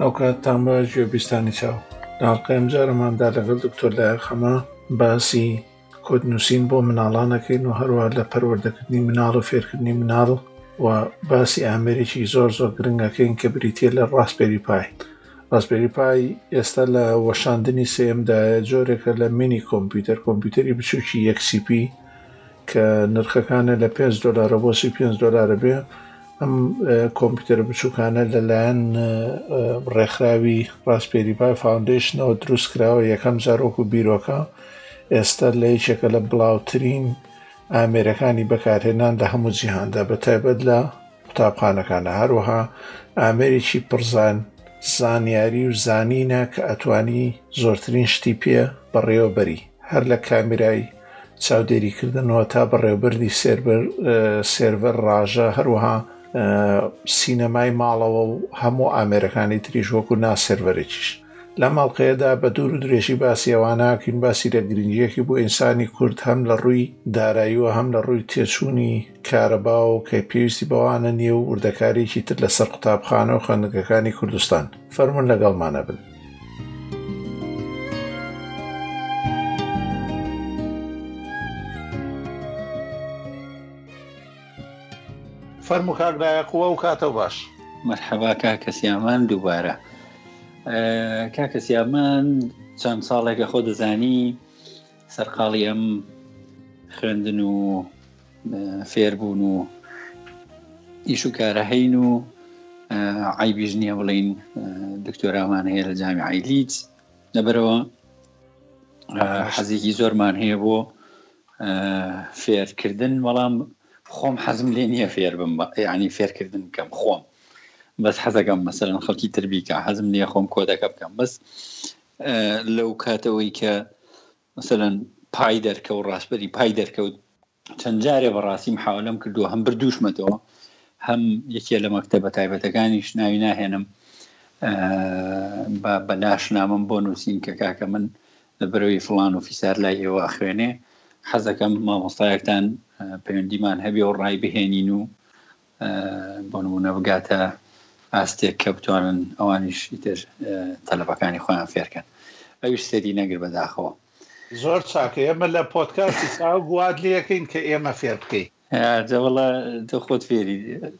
ئەوکاتتان بە گوێبیستانی چاو ناڵقەم جارم هەمدا لەگەڵ دکتۆرلایەخەمە باسی کۆدنووسین بۆ مناڵانەکەین و هەروە لە پەروەردەکردنی مناڵ و فێرکردنی مناڵ و باسی ئامێرێکی زۆر زۆر گرنگەکەین کە بریتیە لە ڕاستبێری پای. ڕاستبێری پای ئێستا لە وەشاندنی سێمدایە جۆرێکە لە مینی کۆمپیوتەر کۆمپیوتەری بچووکی یەکسیپی کە نرخەکانە لە $5 بۆ $35 بێ. ئەم کۆمپیوتەر بچووکانە لەلایەن ڕێکخراوی ڕاستبێری پای فاوندیشنەوە دروستکراوە یەکەم زارۆک و بیرۆکە ئێستا لە یەکێکە لە بڵاوترین ئامێرەکانی بەکارهێنان لە هەموو جیهاندا بە تایبەت لە قوتابخانەکانە. هەروەها ئامێرێکی پڕزان زانیاری و زانینە کە ئەتوانی زۆرترین شتی پێ بەڕێوەبەری هەر لە کامێرای چاودێریکردنەوە تا بەڕێوەبەری سێرڤەر ڕاژە، هەروەها سینەمای ماڵەوە و هەموو ئامێرەکانی تریش وەکو ناسێرڤەرێکیش. لە ماڵقەیەدا بە دوور و درێژی باسی ئەواناکەین باسی لە گرنگیەکی بۆ ئینسانی کورد هەم لە ڕووی داراییوە هەم لە ڕووی تێچوونی کارەبا و کە پێویستی بەوانە نیە و وردەکارێکی تر لەسەر قوتابخانە و خوێندنگەکانی کوردستان. فەرمون لەگەڵمانە بن. فەرموو کاک دایەقووە و کاتە باش. مەرحەبا کاکە سیامان دووبارە. کاکە سیامان چەند ساڵێکە خۆ دەزانی سەرقاڵی ئەم خوێندن و فێربوون و ئیش و کارە هەین و عیبیش نییە بڵین دکتۆرامان هەیە لە جامیعەی لیدز لەبەرەوە حەزێکی زۆرمان هەیە بۆ فێرکردن، بەڵام خۆم حەزم لێ نییە فێر بم، یعنی فێرکردن بکەم خۆم، بس حەزەکەم مثلن خەڵکی تربیکە حەزم نییە خۆم کۆدەکە بکەم، بەس لەو کاتەوەی کە مثلن پای دەرکە و ڕاستبەری پای دەرکەوت چەند جارێ بەڕاستی محاولەم کردووە، هەم بردووشمەتەوە، هەم یەکێ لە مەکتەبە تایبەتەکانیش ناوی ناهێنم بە ناشنامەم بۆ نووسین کە کاکە من لەبەرەوەی فڵان و فیسار لای ئێوە ئەخوێنێ حەزەکەم مامۆستایەکتان پەیوەندیمان هەبێ و ڕای بهێنین و بۆ نمونە بگاتە ئاستێک کە بتوانن ئەوانیش تر تەلەبەکانی خۆیان فێرکەن. ئەویش سەری نەگر بەداخەوە زۆر چاکە. ئێمە لە پۆدکاستی چاو گواد لەکەین کە ئێمە فێر بکەین. جەوڵە تۆ خۆت فێری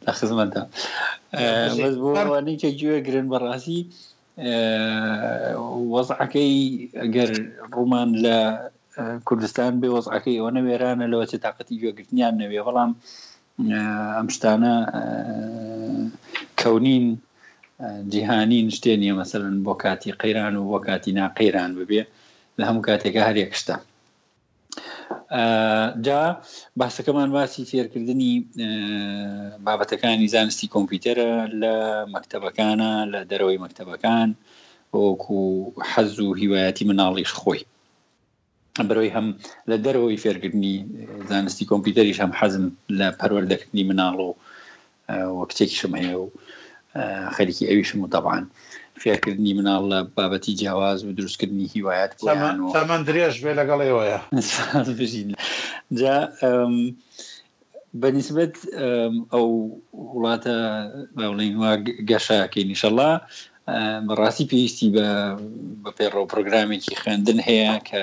لە خزمەتدا، بەس بۆ ئەوانەی کە گوێ گرن بەڕاستی وەزعەکەی ئەگەر ڕوومان لە کوردستان بێ وەزعەکەی ئەوە نەوێرانە لەوە چە تااقەتی گوێگرتنیان نەوێ، بەڵام ئەم شتانە کەونین جیهانین شتێنیە مەسەرن بۆ کاتی قەیران و بۆ کاتی ناقەیران ببێ لە هەموو کاتێکە هەرێک شتە. جا باسەکەمان باسی فێرکردنی بابەتەکانی زانستی کۆمپیوتەرە لە مەکتەبەکانە لە دەرەوەی مەکتەبەکان وەکو حەز و هیوایەتی مناڵیش خۆی بەرەوەی هەم لە دەرەوەی فێرکردنی زانستی کۆمپیوتەریش هەم حەزم لە پەروەردەکردنی مناڵ و وەکتێکیشم هەیە و خەریکی ئەویشم و تەبعاً فێرکردنی مناڵ لە بابەتی جیاواز و دروستکردنی هیوایەت بۆیان و تەمەن درێژ بێ لەگەڵ ئێوەیە. جا بەنسبەت ئەو وڵاتە باوڵین وا گەشاکەین ئینشەڵڵا بەڕاستی پێویستی بە پێڕەو پرۆگرامێکی خوێندن هەیە کە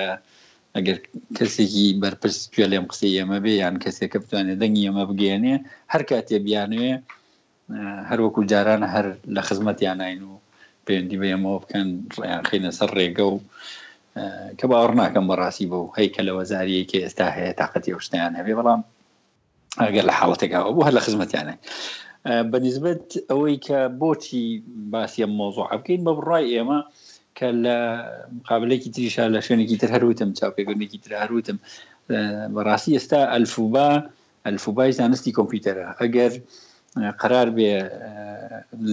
ئەگەر کەسێکی بەرپرس پێ لێم قسەی ئەمە بێ یان کەسێکە بتوانێت دەنگی ئەمە بگەێنێ هەر کاتێ بیانوێ هەر وەکو جارانە هەر لە خزمەتیانین و پەیوەندی بە ئێمەوە بکەن، ڕیان خینە سەر ڕێگە و کە باوەڕ ناکەم بەڕاستی بەو هەیکەلەوە زاریەیەکی ئێستا هەیە تااقەتی شتیان هەبێ، بەڵام ئەگەر لە حاڵەتێکاوە بوو هەر لە خزمەتیانین. بەنسبەت ئەوەی کە بۆچی باسی ئەم مۆزوع بکەین بە بڕای ئێمە کە لە مقابلێکی تریشا لە شوێنێکی تر هەروتم چاوپێگەنێکی تر هەروتم بەڕاستی ئێستا ئەلفوبای زانستی کۆمپیوتەرە ئەگەر قرار بێ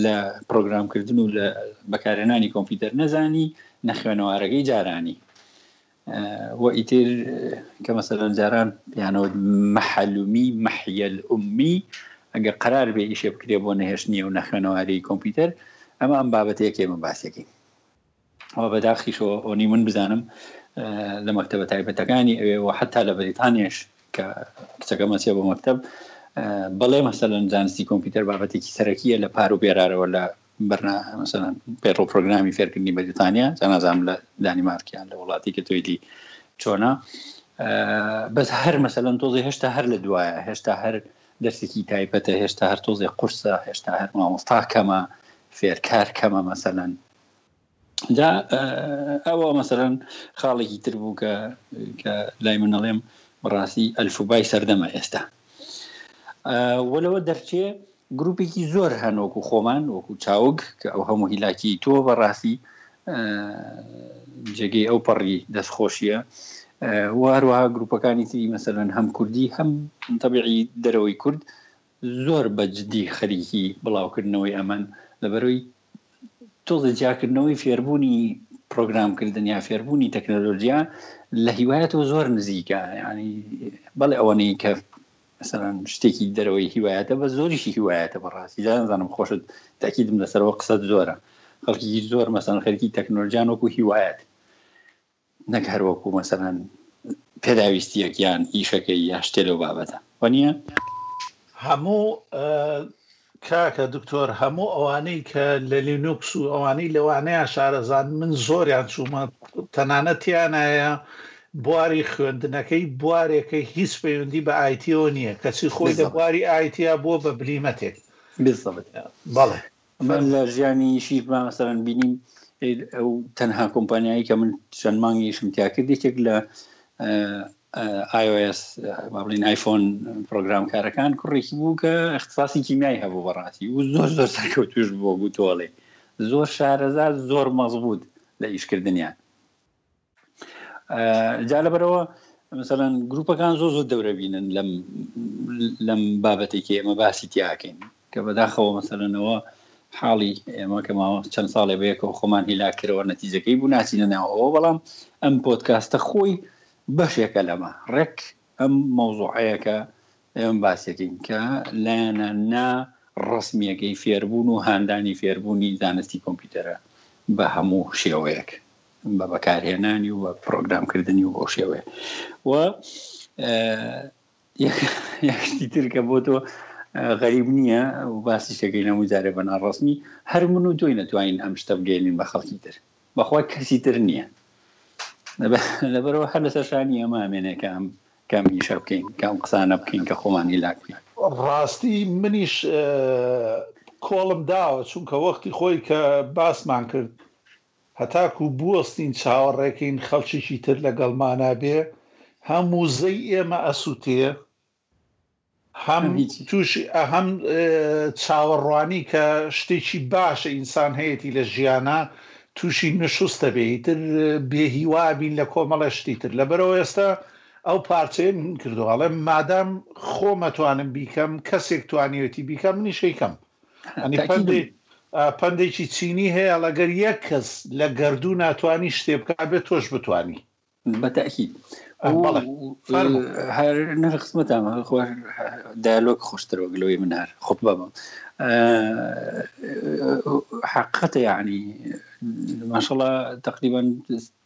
لە پرۆگرامکردن و لە بەکارهێنانی کۆمپیوتەر نەزانی نەخوێنەوارەکەی جارانی و ئیتر کە مەسەلەن جاران یانەوە مەحەلومی مەحیەل ئومی ئەگەر قرار بێ ئیشێ بکرێ بۆ نەهێشتنیە و نەخوێنەواری کۆمپیوتەر ئەمە ئەم بابەتەیەکێ من باسیەکەین. ئەوە بەداخیشەوە ئۆنی من بزانم لە مەکتەبە تایبەتەکانی ئەوێەوە حتا لە بەریتانیش کە کچەکە مەچێ بۆ مەکتەب بەڵێ مەسەلەن زانستی کۆمپیوتەر بابەتێکی سەرەکیە لە پار و بێرارەوە لە برنامج مثلا بيرو برنامج فيركني بريطانيا أنا زعمل دنمارك يعني والله تويدي شونا بس هر مثلا توضي هشتا هر لدواء هشتا هر درسكي تايبته هشتا هر توضي قرصة هشتا هر ماموستا كما فيركار كما مثلا جا أو مثلا خالقي تربو كلايمن اليوم براسي ألف باي سردما استا ولو درشي گروپی کی زور هنو کو خومن و کو چاوگ که او همو هلاکی تو براسی جگه او پری دست خوشیه و هروها گروپکانی تی مثلا هم کردی هم طبیعی دروی کرد زور بجدی خریکی بلاو کردنوی امان لبروی توضی جا کردنوی فیربونی پروگرام کردن یا فیربونی تکنولوژیا لحوایت و زور نزیکه یعنی بله اوانی که مثلا شتيكي دروي هواياته بزوري شي هواياته براسي اذا انا مخوش تاكيد من السر وقصد زوره خلقي زور مثلا خلقي تكنولوجيا نوكو هوايات نكهر وكو مثلا بيداويستي كيان يشكي يشتلو بابته ونيا همو كاكا دكتور همو اواني كلينوكس اواني لواني اشاره زان من زور يعني شو ما تنانتي انا بواری خوندنەکەی بوارێکەی هیچ پەیوەندی بە ئایتیۆ نییە کەسی خۆی لە بواری ئایتیا بۆ بە بلیمەتێک بەڵێ من لە ژیانیشی مەسەرەن بینیم ئەو تەنها کۆمپانیایی کە من چەند مانگیشم تیا کرد یەکێک لە iOS بابلین آیفۆن پرۆگرامکارەکان کوڕێکی بوو کە اختصاسی کیمیایی هەبوو بەڕاستی و زۆر زۆر سەرکەوتوش بووە گوتوڵێ زۆر شارەزار زۆر مەزبوط لە ئیشکردنیان جاله برو مثلا گروپا کان زوز دوره بینن لم بابتی که ما باسی تیاکین که بداخو مثلا نوا حالی ما کما چند ساله بیک خو من هلاک کرو نتیجه کی بوناسین نه او بلم ام پودکاست خوی باش کلمه رک ام موضوعه که ام باسیکین که لانا نا رسمیه کی فیربونو هاندانی فیربونی زانستی کمپیوتره به همو شیوک بابا کارهنانی و پروگرام کردنی و شیوه و یکی تر که بو تو غریب نییە و باسی شەکەی لە مزارەبە ناڕسمی هەر من و تۆی نەتوانین ئەم شتە بگەێنین بە خەڵکی تر بەخوا کەسی تر نییە لەبەرەوە هەر لەسەرشانی ئەمە ئامێنێ کە ئەم کامیشە بکەین کام قسانە بکەین کە خۆمانی لاکوین ڕاستی منیش کۆڵم داوە چونکە وەختی خۆی کە باسمان کرد هەتاکو بوەستین چاوەڕێکین خەڵکیشی تر لەگەڵ مانابێ هەموو زەی ئێمە ئەسووتەیە هەم تووشی ئەهەم چاوەڕوانی کە شتێکی باشە ئینسان هەیەی لە ژیانە تووشی نەشوستە بێتتر بێهیوابین لە کۆمەڵە شتی تر لەبەرەوە ئێستا ئەو پارچەیە من کردووەڵێ مادام خۆمەتوانم بیکەم کەسێک توانیوەتی بیکەم منیشەیکەم ئەنی پەندێ پندێکی چینی هەیە لەگەر یەک کەس لە گردوو ناتوانانی شتێبکە بێت تۆش بتانی بەتاکی هەر نرخسمەتامە دایلۆک خۆشتەوە گلۆی من هەر خۆ بەم حقەتە یعنی ماشاءالله تقریبا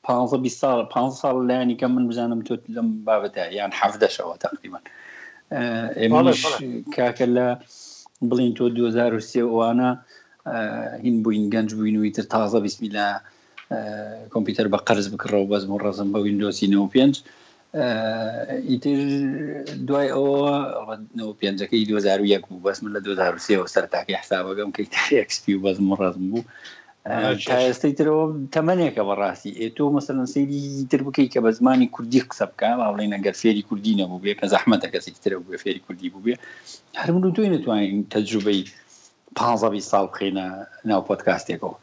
15 ساڵ 5 ساڵ لانی کە من بزانم تۆ لەم بابەتە یان 17 شەوە تقریبا ئێمەش کاکە لە بڵین تۆ 2003 وانە هین بوین گەنج بووینەوەی تر تازە بسمی لە کۆمپیوتەر بە قەرز بکڕەوە بەزم و ڕەزم بە ویندۆسی 95 ئیتر دوای ئەوە 95ەکەی 2001 بوو بەسمە لە 2003 سەرتاکەی حسابەکەم کە ئەکسپی و بەزم و ڕەزم بوو تا ئێستای ترەوە تەمەنێکە بەڕاستی ئێتۆ مەسەرەن سەیری تر بکەی کە بە زمانی کوردی قسە بکە باڵێن ئەگەر فێری کوردی نەبوو بێ کە زەحمەتە کەسێکی ترە بووێ فێری کوردی بوو بێ هەر من و تۆی نەتوانین تەجروبەی 15 سال بخینە ناو پۆدکاستێکەوە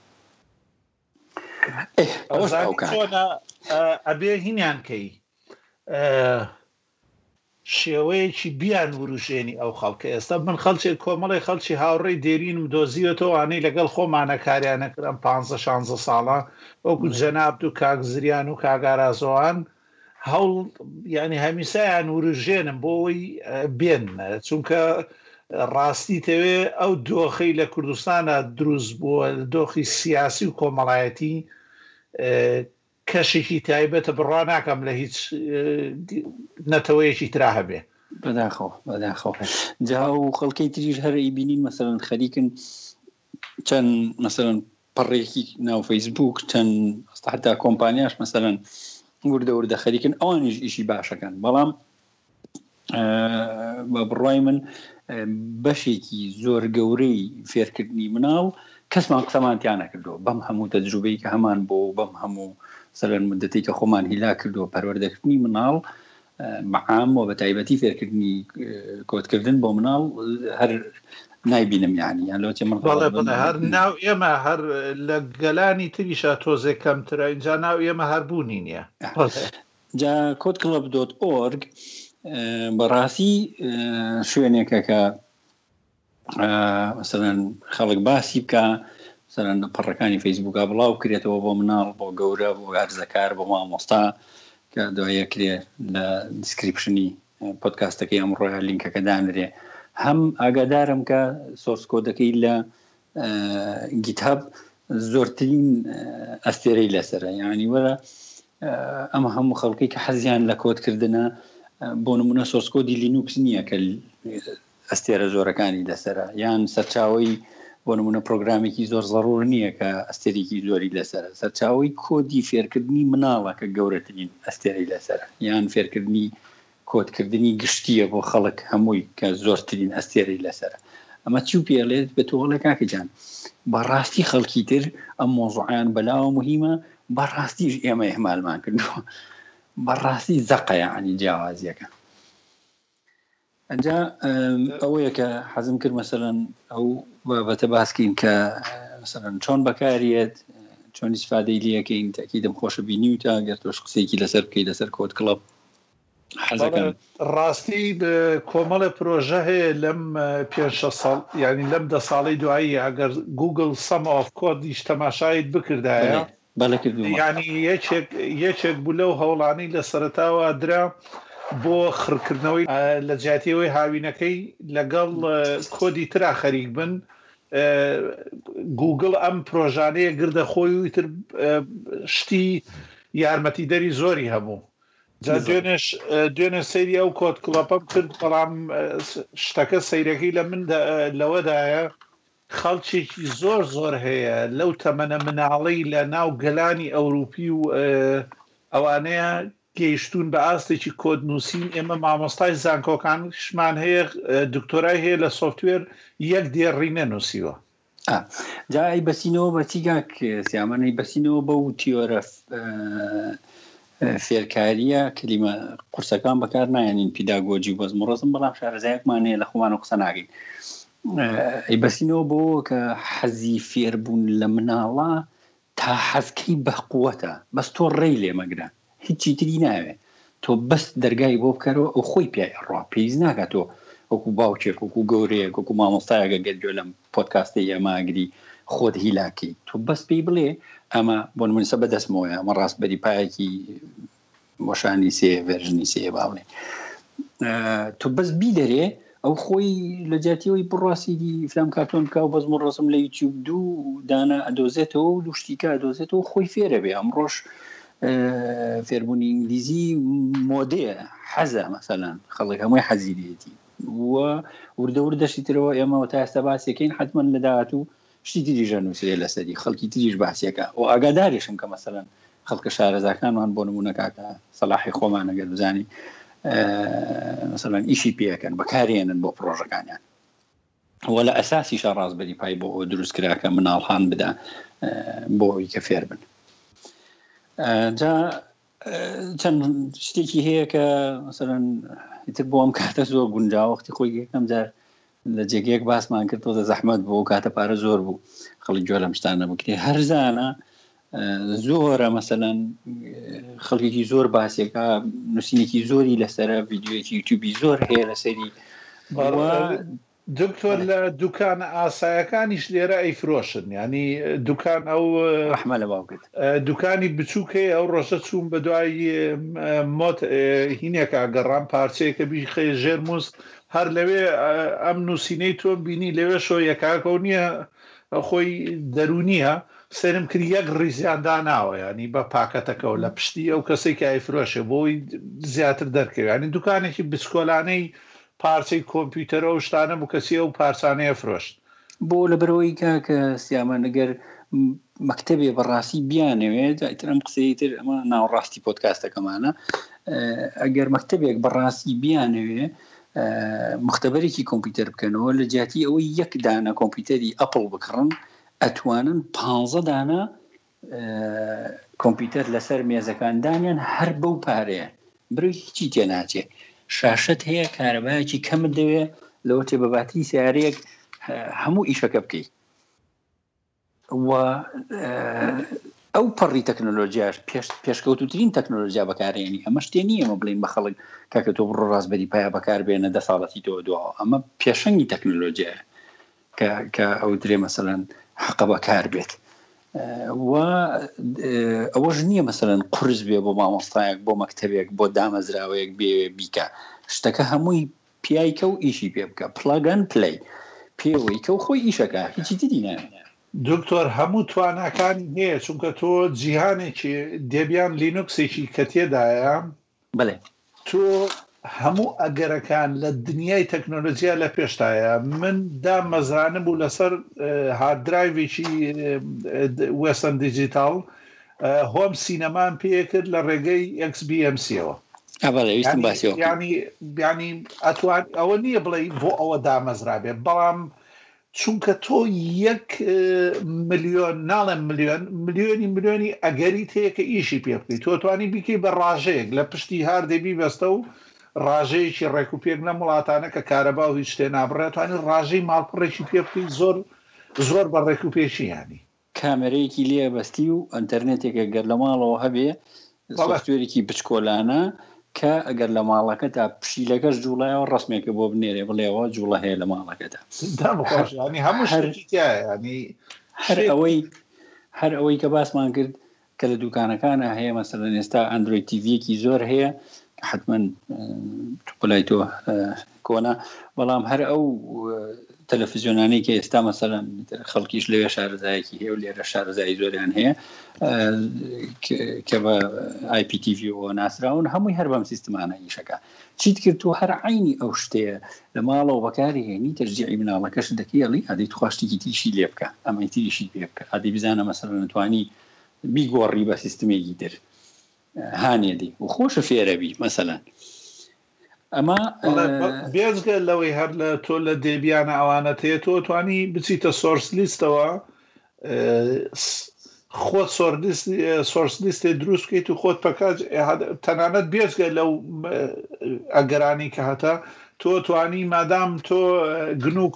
ئەبێ هینیانکەی شێوەیەکی بیان وروژێنی ئەو خەڵکە ئێستا من خەڵکی کۆمەڵی خەڵکی هاوڕێی دێرینم دۆزیوەتەوەوانەی لەگەڵ خۆمانەکاریانەکرم 15-16 ساڵە وەکو جەناب و کاک زریان و کاگارازۆوان هەوڵ یعنی هەمیسایان وروژێنم بۆەوەی بێن چونکە راستی توی او دوخی لکردستان دروز بود دوخی سیاسی و کمالایتی کشی که تایبت برای نکم لهیچ نتویشی تراه به بدن خواه جاو خلقی تریش هر ای بینین مثلا خریکن كان مثلا بريكي ناو فيسبوك كان حتى كومبانياش مثلا ورده ورده خليكن اوانيش اشي باشا كان بلام برويمن بشيكي زور قوري فيركدني مناو كسما قسمان تيانا كردو بم همو تجربي كهمان بو بم همو مثلا مدتي كخومان هلا كردو پروردكني مناو معام وبتعيبتي فيركدني كوت كردن بو مناو هر نايبينم يعني لو تمر والله هر ناو يما هر لقلاني تريشا توزي كم ترى انجا ناو يما هر بونينيا جا codeClub.org براسي شويني كاكا مثلا خلق باسي بكا مثلا بركاني فيسبوك بلاو كريتو بو منال بو غورا بو ارزكار بو ما مصطا كادو يكري لا ديسكريبشني بودكاست كي امرو لينك كدانري هم اقدارم كا سورس كودك إلا جيت هاب زورتين أثيري لسره يعني ولا أما هم خلقي كحزيان لكود كردنا بونمونا سورس كودي لينوكس نية كأثيرة زوركاني لسره يعني سرچاوي بونمونا بروغرامي كي زور ضرور نية كأثيري كي زوري لسره سرچاوي كودي فير كردني منالا كجورتين أثيري لسره يعني فير كردني كود كردني قشتية بو خلق هموي كزورتين أستيري لسرة أما تشوبي اللي بتوغل كاكي جان براستي خلقي تر أم موضوعان بلاو مهمة براستي إما إهمال ما كنو براستي زقة يعني جاواز يكا أجا أويكا حزم كر مثلا أو بتباسكين كا مثلا شون بكاريات شون استفادة إليكين تأكيدم خوش بنيوتا قرتوش قسيكي لسر كود كلاب راستی کاملا پروژه لم 5 سال یعنی لم 10 سالی دوایی اگر گوگل سم آف کودیش تماشاید بکرده یعنی یه چک بلو هولانی لسرتا و درام بو خرکردنوی لجاتیوی هاوینکی لگل کودی ترا خریق بن گوگل ام پروژانه گرده خویوی تر شتی یارمتی داری زوری همو دونش سری او کد کلابم کرد برام شتک سیرکی لمن لودایا خالچی زور زور هیا لو تمن من علی لناو گلانی اروپی و اوانه گیشتون به اصلی چی کد نوسین اما مامستای زنکوکان شمان هیا دکتورای هیا لسوفتویر یک دیر رینه نوسیوه جا ای بسینو بسیگاک سیامن ای بسینو باو تیورف فێرکاریە کلمە قورسەکان بەکار نایەنین پیداگۆجی بەس مرۆزم بەڵام شارەزایەکمان هەیە لە خۆمان قسە ناگەین ئەی بەسینەوە بۆ کە حەزی فێربوون لە مناڵە تا حەزکەی بەقوەتە بەس تۆ ڕێی لێمەگرە هیچی تری ناوێ تۆ بەس دەرگای بۆ بکەرەوە ئەو خۆی پیاڕوا پێیز ناکات تۆ وەکو باوکێک وەکو گەورەیەک وەکو مامۆستایەکە گەرگوێ لەم پۆدکاستەی ئێماگری خۆت هیلاکی تۆ بەس پێی بڵێ اما بون مناسبه دسمويه من راس بدي باكي مشاني سي فيرجني سي باوني تبس بيدري او خوي لجاتي وي براسي دي فلام كارتون كاو بس مر رسم ليوتيوب دو دانا ادوزيتو دوشتيكا ادوزيتو خوي فيربي امروش فيربوني انجليزي مودي حزه مثلا خليها مو حزيديتي ورده شترو يا ما تاع سباسكين حتما لداتو شتی دیجان وسیله لسری خلقی تیج بحثیکا و اگاداریشم که مثلا خلق شهر زاکان وان بونمونه که صلاحی خومانه گل بزانی مثلا ایشی پیکن بکارینن بو پروژه کان یعنی ولا اساسی شراز بدی پای بو دروس کرا که من الحان بدا بو یکفیر بن جا چن شتی کی هه که مثلا تبوم که زو گونجا وقتی خو یکم زار لجيك باس ما كنت زحمت بو كاتا بار زور بو خلي جوله مشتانه بو كتير هرزانه زوره مثلا خلي زور باسيكا نسيني كي زوري لسرا فيديو يوتيوبي زور هي لسري دكتور لدكان اساكانش لي راي فروشن يعني دكان او رحمه لباوكت دكاني بتوكي او رشتشون بداي موت هناك غرام بارتي كبي خيرموس هر لوی امنو سینه تو بینی لوی شو یکا کونیه خوی درونیه سرم کری یک ریزیانداناو یعنی با پاکتکه و لپشتی او کسی که ایفروشه بوی زیادر درکه یعنی دکانه که بسکولانه پارچه کمپیوتر و شتانه بو کسی او پارچانه افروشت بۆ لە بەرەوەی کاکە سیامە نەگەر مەکتەبێ بەڕاستی بیانەوێت ئەم قسەیتر ئەمە ناوەڕاستی پۆدکاستەکەمانە ئەگەر مەکتەبێک بەڕاستی بیانەوێ مختبەرێکی کۆمپیوتەر بکەنەوە لە جیاتی ئەوەی یەک دانە کۆمپیوتەری ئەپڵ بکڕن ئەتوانن 15 دانە کۆمپیوتەر لەسەر مێزەکان دانیان هەر بەو پارەیە بڕی هیچی تێناچێ شاشەت هەیە کارەبایەکی کەمت دەوێ لەوە تێ بەباتی سیارەیەک هەموو ئیشەکە بکەیت و ئەو پەڕی تەکنۆلۆژیاش پێشکەوتوترین تەکنۆلۆژیا بەکارهێنی ئەمە شتێ نییە ئەمە بڵێین بە خەڵک کاکە تۆ بڕۆ ڕاستبەری پایە بەکاربێنە دە ساڵەتی تۆ دواوە ئەمە پێشەنگی تەکنۆلۆژیایە کە ئەو درێ مەسەلەن حەقە بەکار بێت و ئەوەش نییە مەسەلەن قورس بێ بۆ مامۆستایەک بۆ مەکتەبێک بۆ دامەزراوەیەک بێوێ بیکە شتەکە هەمووی پیایکە و ئیشی پێ بکە پلاگەن پلەی پێوەیکە و خۆی ئیشەکە هیچی دیدی نامێنە دکتۆر هەموو توانەکانی هەیە چونکە تۆ جیهانێکی دەبیان لینوکسێکی کە تێدایە بڵێ تۆ هەموو ئەگەرەکان لە دنیای تەکنۆلۆژیا لە پێشتایە من دامەزرانم بوو لەسەر هاردرایڤێکی وێستەرن دیجیتاڵ هۆم سینەمان پێکرد لە ڕێگەی XBMC-ەوە یعنی ئەتوان ئەوە نییە بڵێ بۆ ئەوە دامەزرابێ بەڵام چونکە تۆ یەک ملیۆن ناڵێن ملیۆنی ئەگەری تەیە کە ئیشی پێ بکەیت تۆ توانی بکەی بە ڕاژەیەک لە پشتی هاردێبی بەستە و ڕاژەیەکی ڕێک و پێک لە وڵاتانە کە کارەبا و هیچ شتێ نابڕێت توانی ڕاژەی ماڵپەڕێکی پێ بکەیت زۆر زۆر بە ڕێک و پێشیانی کامێرەیەکی لێ بەستی و ئەنتەرنێتێکە گەر لە ماڵەوە هەبێ سۆفتوێرێکی بچکۆلانە کە ئەگەر لە ماڵەکەدا پشیلەکەش جوڵایەوە ڕسمێکە بۆ بنێرێ بڵێەوە جوڵە هەیە لە ماڵەکەدا هەر ئەوەی کە باسمان کرد کە لە دوکانەکانە هەیە مەسەلە ئێستا ئەندروید تیڤیەکی زۆر هەیە حتمەن پلای تۆ کۆنا بەڵام هەر ئەو تەلەڤیزیۆنانەی کە ئێستا مەسەلەن خەڵکیش لەوێ شارەزایەکی هەیە و لێرە شارەزایی زۆریان هەیە کە بە IPTV و ناسراون هەمووی هەر بەم سیستمانە ئیشەکە چیت کرد و هەر عینی ئەو شتەیە لە ماڵەوە بەکاری هێنی تەرجیعی مناڵەکەش دەکەیڵی ئەدەی توخواشتێکی تریشی لێ بکە ئەمەی تریشی پێ بکە ئەدەی بزانە مەسەلەن نتوانی بیگۆڕی بە سیستمێکی تر هانێدی و خۆشە فێرەبی مەسەلەن ئەمە بێزگە لەوەی هەر لە تۆ لە دێبیانە ئەوانەتەیە تۆ توانی بچیتە سۆرس لیستەوە خۆت سۆرس لیستێ دروستکەیت و خۆت پەکات تەنانەت بێزگە لەو ئەگەرانی کە هەتا تۆ توانی مادام تۆ گن و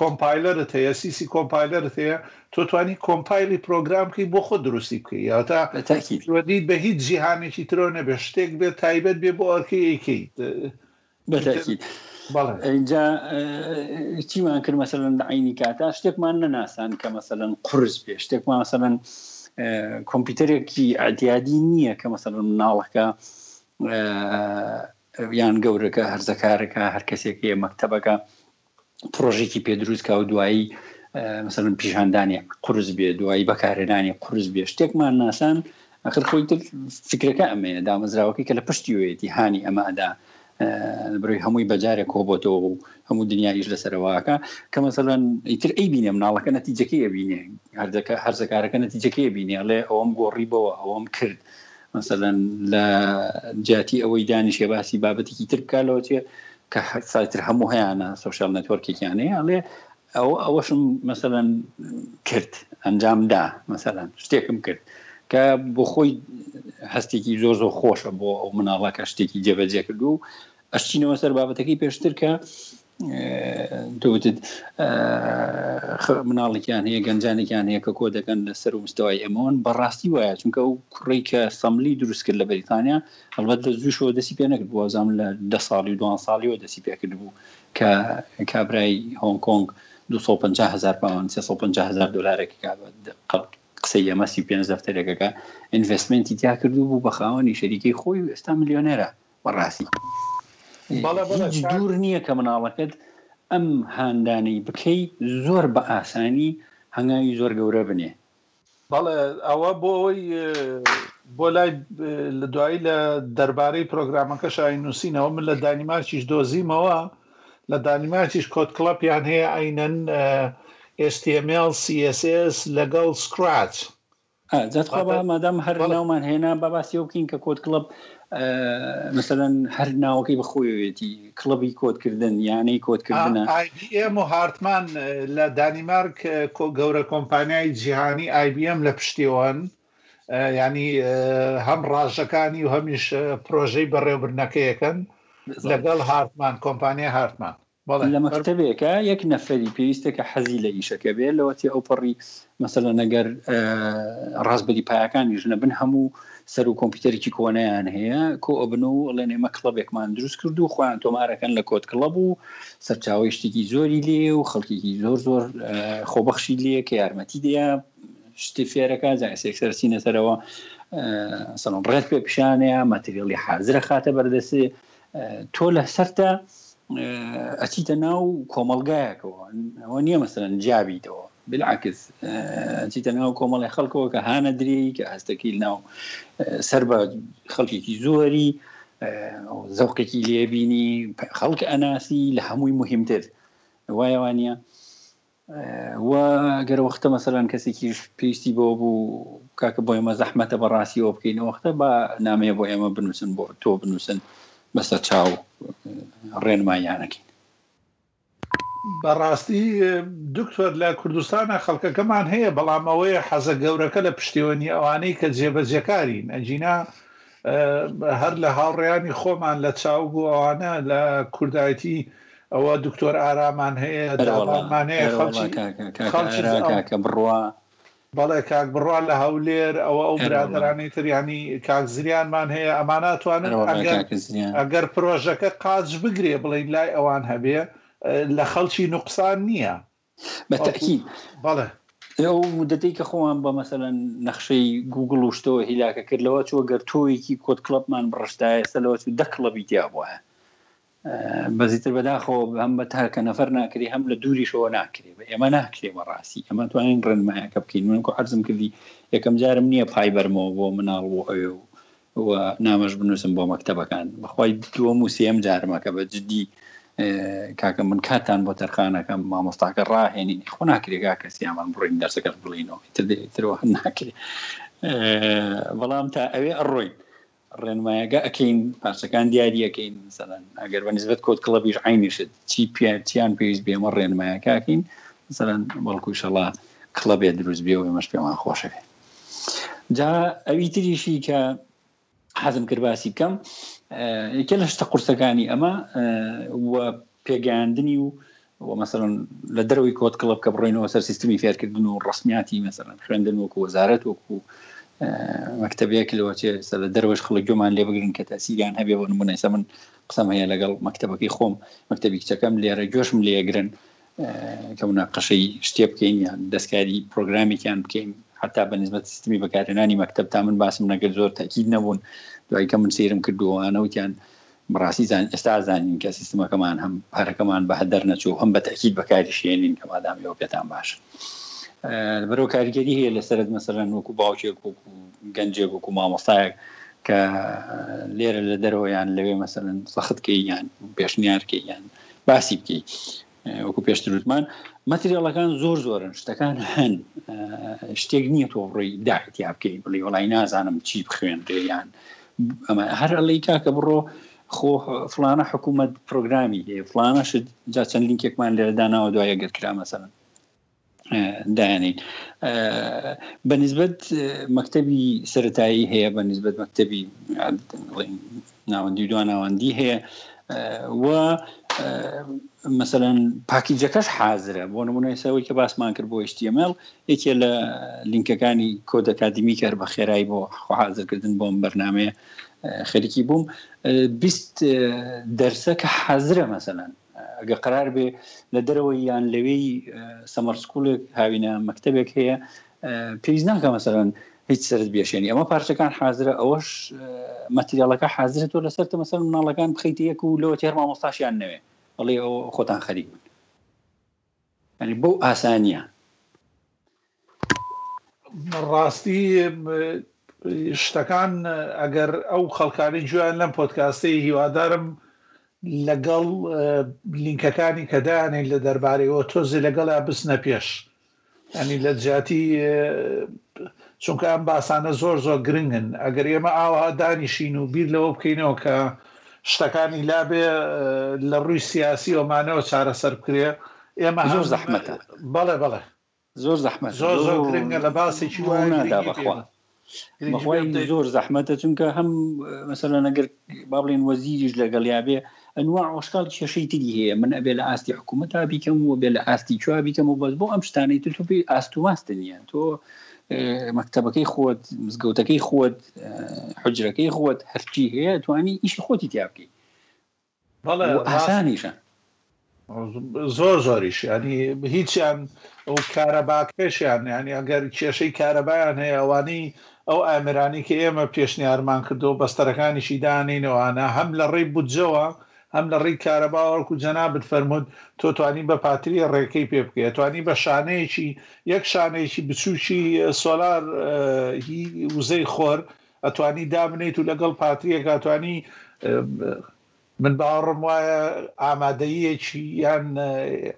کۆمپایلەرت هەیە سیسی کۆمپایلەرت هەیە تۆ توانی کۆمپایلی پرۆگرامکەی بۆ خۆ درستی بکەی یاتادیت بە هیچ جیهانێکی ترۆ نەبێ شتێک بێت تایبەت بێ بۆ ئەرکەیەکەیت بەتاکید اینجا چیمان کرد مەسەلەن عینی کاتا شتێکمان نەناسان کە مەسەلەن قورس بێ شتێکمان مەسەلەن کۆمپیوتەرێکی عادی نییە کە مەسەلەن مناڵەکە یان گەورەکە هەرزەکارەکە هەر کەسێکی مەکتەبەکە پرۆژێکی پێدروستکە و دوایی مثلا پیشاندانی قرز بێ دوایی بەکارهێنانی قرز بێ شتێکمان ناسان ئەخر خۆی تر فکرەکە ئەمەیە دامەزراوەکەی کە لە پشتیوێتی هانی ئەمەدا بڕووی هەمووی بەجارێک کۆبۆتەوە و هەموو دنیایش لەسەرەوەکە کە مەسەلەن ئیتر ئەی بینێ مناڵەکە نەتیجەکەیە بینێ هەرزەکارەکە نەتیجەکەیە بینێ لێ ئەوەم گۆڕیبەوە ئەوەم کرد مثلا لە جیاتی ئەوەی دانیشێ باسی بابەتێکی تر بکالەوە چێ کە سایتر هەموو هەیەە سۆشال نەتوەرکێکیانەیە ئەڵێ ئەوەشم مەسەلەن کرد ئەنجامدا مەسەلەن شتێکم کرد کە بۆ خۆی هەستێکی زۆر زۆر خۆشە بۆ ئەو مناڵەکە شتێکی جێبەجێ کرد و ئەشینەوە سەر بابەتەکەی پێشتر کە دووتت مناڵێکیان هەیە گەنجانێکیان هەیە کە کۆ دەکەن لەسەر و مستەوای ئەمەوەن بەڕاستی وایە چونکە ئەو کوڕی کە سەملی دروست کرد لە بەریتانیا هەڵبەت لە زووشەوە دەستی پێ نەکرد بوو ئازام لە 10 ساڵی و 12 ساڵیەوە دەستی پێکرد بوو کە کابرای هۆنگ کۆنگ 250,000 پاوەند $350 قسەی ئەمە 35 دەفتەرێکەکە ئینڤستمنتی تیا کردو بوو بە خاوەنی شەریکەی خۆی و ئێستا ملیۆنێرە بەڕاستی دوور نییە کە مناڵەکەت ئەم هاندانەی بکەی زۆر بە ئاسانی هەنگاوی زۆر گەورە بنێ بەڵێ ئەوە بۆ ئەوەی بۆ لای لە دوایی لە دەربارەی پرۆگرامەکە شای نووسینەوە من لە دانیمارکیش دۆزیمەوە لە دانیمارکیش کۆت کڵەپیان هەیە ئاینەن HTML CSS لقال سكراتش. ذات خبا مادام هرنا ومن هنا باباس يمكن كود كلب مثلا هرنا وكي بخويتي كلبي كود كردن يعني كود كردنا اي بي ام وهارتمان لدنمارك كو غورا كومبانياي جهاني اي بي ام لپشتيوان يعني هم راجكاني وهمش بروجي برناكيكن لقال هارتمان كومبانيا هارتمان لما كتبك يك نفري بيستك حزيله يشك به لوتي اوبري مثلا نجر راسبري باي كان يجن بنهمو سرو كمبيوتر كي كونه يعني هي كو ابنو لاني مكتبك ما ندرس كردو خو انتو ما راكن لكود كلبو سرچاويش تي زوري لي وخلكي زور خو بخشي لي كيرمتي دي شتفيرك هذا سيكسرسينه ترى مثلا بريت بشانه ماتيريال حاضر خاطر بردسي توله سرته أتيتناو كومالجاك ونيا مثلا جابي تو بالعكس أتيتناو كومال خلقه كهانا دري كأستكيلناو سربا خلقي كزوري ذوقي كليابيني خلق أناسي لهموي مهمتر ويا وانيا وقر وقت مثلا كسيكيش بيستي بابو كاك بويما زحمة براسي وبكين وقت با نامي بويما بنوسن بو تو بنوسن بس تشاو رين ما يعني براستي دكتور لا كردستان خلق كمان هي بلا مويه حزق وركله بشتيوني اواني كجيب زكارين اجينا هر لهاورياني خومن لا تشاو وانا لا كردايتي او دكتور ارامان هي دابا خلق بروا بله کاغ برای هولیر او برادرانی تر یعنی کاغ زریان من هی امانات وان اگر پروژه که قاضی بگیره بله لای آوان هبیه لخالشی نقصان نیه. بالتأكيد. بله. او دتی که خوان با مثلا نقشه گوگل وشتو هیلاک کرلوات و اگر توی کی کد کلاب من برشته سلوات و دکل بیتیابه. بزيت البداخو هم بتها كنفرنا كري هم لدوري شو ناكري اما ناكري مراسي اما توين رن ما كبكين منكو عرزم كذي يا كم جار منيه فايبر مو ومنال ونامج بنوسم بو مكتبه كان بخوي دو مو سي ام جار ما كب جدي كاك من كاتان بوترخانه كم ما مستقر راهني خناكري كاك سي عمل برين درسك بلينو تروح ناكري ظلامته اوي الروي رن ما يجا أكين فارسكان دياري أكين مثلاً أجر بالنسبة كود كلابيش عيني شد تي بي تيان بيز بي مرة ما يجا أكين مثلاً بالكو إن شاء الله كلاب يدرس بيه وماش بيه ما خوشه جا أبي تري شيء ك حزم كرباسي كم كلش تقرصكاني أما وبيجاندنيو ومثلاً لدروي كود كلاب كبرينه وصار سيستمي فيها كدنو رسمياتي مثلاً خلندن وكو وزارة وكو مكتبية كل وقت سال درويش خلق جمعان لي بقرن كتأسير عن هبي ونمونا يسمن قسم هي لقل مكتبك يخوم مكتبك تكمل لي رجوش من لي أقرن كمناقشي شتيب كين يعني دسكاري برنامج كان بكين حتى بالنسبة للسيستمي بكارناني مكتب تامن باس من قل زور تأكيد نبون دعي كمن سيرم كدو أنا وكان مراسي زان استعزان إن كسيستما كمان هم هر كمان بحضرنا شو هم بتأكيد بكارش يعني إن كمان دام يوبيتام باش برو کارگری هی لسرد مثلا وکو باوچه وکو گنجه وکو مامستایگ که لیر لدرو یعنی لوی مثلا سخت که یعنی پیشنیار که یعنی باسیب که وکو پیشترود من ماتریالکان زور زورن شتکان هن شتیگ نیت و روی دعیتی هب که بلی ولای نازانم چی بخوین ری یعنی اما هر علی که برو خو فلانه حکومت پروگرامی فلانه شد جا چند لینک یک من لیر دانا و دوایا گرد کرا مثلا داني بالنسبة مكتبي سرتاي هي بالنسبة مكتبي ناو ديدوانا واندي هي و مثلا باكيجكش حاضرة بونمونا يسوي كباس مانكر بو HTML ايكي لينككاني كود اكاديمي كار بخيراي بو حاضر كردن بوم برنامج خريكي بوم بيست درسك حاضرة مثلا اگه قرار به لدروی یان لوی سمر سکول هاوینا مکتبک هەیە پێویست ناکە مثلا هیچ سرت بێشێنی ئەمە پارچەکان حاضرە ئەوەش مەتریالەکە حاضرە تۆ لەسەر مثلا مناڵەکان بخەیتە یەک و لەوەتی هەر مامۆستاشیان نەوێ بەڵێ ئەوە خۆتان خەریک بن یعنی بەو ئاسانیە ڕاستی شتەکان ئەگەر ئەو خەڵکانی جویان لەم پۆدکاستەی هیوادارم لەگەڵ لینکەکانی کە دانین لە دەربارەیەوە تۆزی لەگەڵا بسنە پێش، ینی لە جیاتی چونکە ئەم باسانە زۆر زۆر گرنگن. ئەگەر ئێمە ئاوا دانیشین و بیر لەوە بکەینەوە کە شتەکانی لابێ لە ڕووی سیاسی ئەمانەوە چارەسەر بکرێ، ئێمە زۆر زەحمەتە. بەڵێ بەڵێ زۆر زەحمەت، زۆر زۆر گرنگە لە باسێکی وانادا بەخوا بەخوای زۆر زەحمەتە، چونکە هەم مەسەلەن ئەگەر با بڵێن وەزیریش لەگەڵیا بێ انواع واشكال شيء تديه من قبل عاستي حكومتها بكم وبل عاستي شو بكم وبزبو امش ثاني تلتو بي عاستو واستنيان تو مكتبك يخود مزقوتك يخود حجرك يخود هرشي هي تواني ايش خوتي تيابكي والله اسانيش زور زوريش يعني هيك عن وكهرباكش يعني اگر شيء كهرباء هي اواني او امراني كيما بيشني ارمان كدو بستركاني شي داني وانا حمل الريب وجوا ام لری کاربار کو جناب فرمود تو توانی به پاتری رکی پیپ کی توانی به شانه چی یک شانه چی بچوشی سولار هی وزی خور توانی دامنی تو لقل پاتری کا توانی من بار ما آمادگی چی یان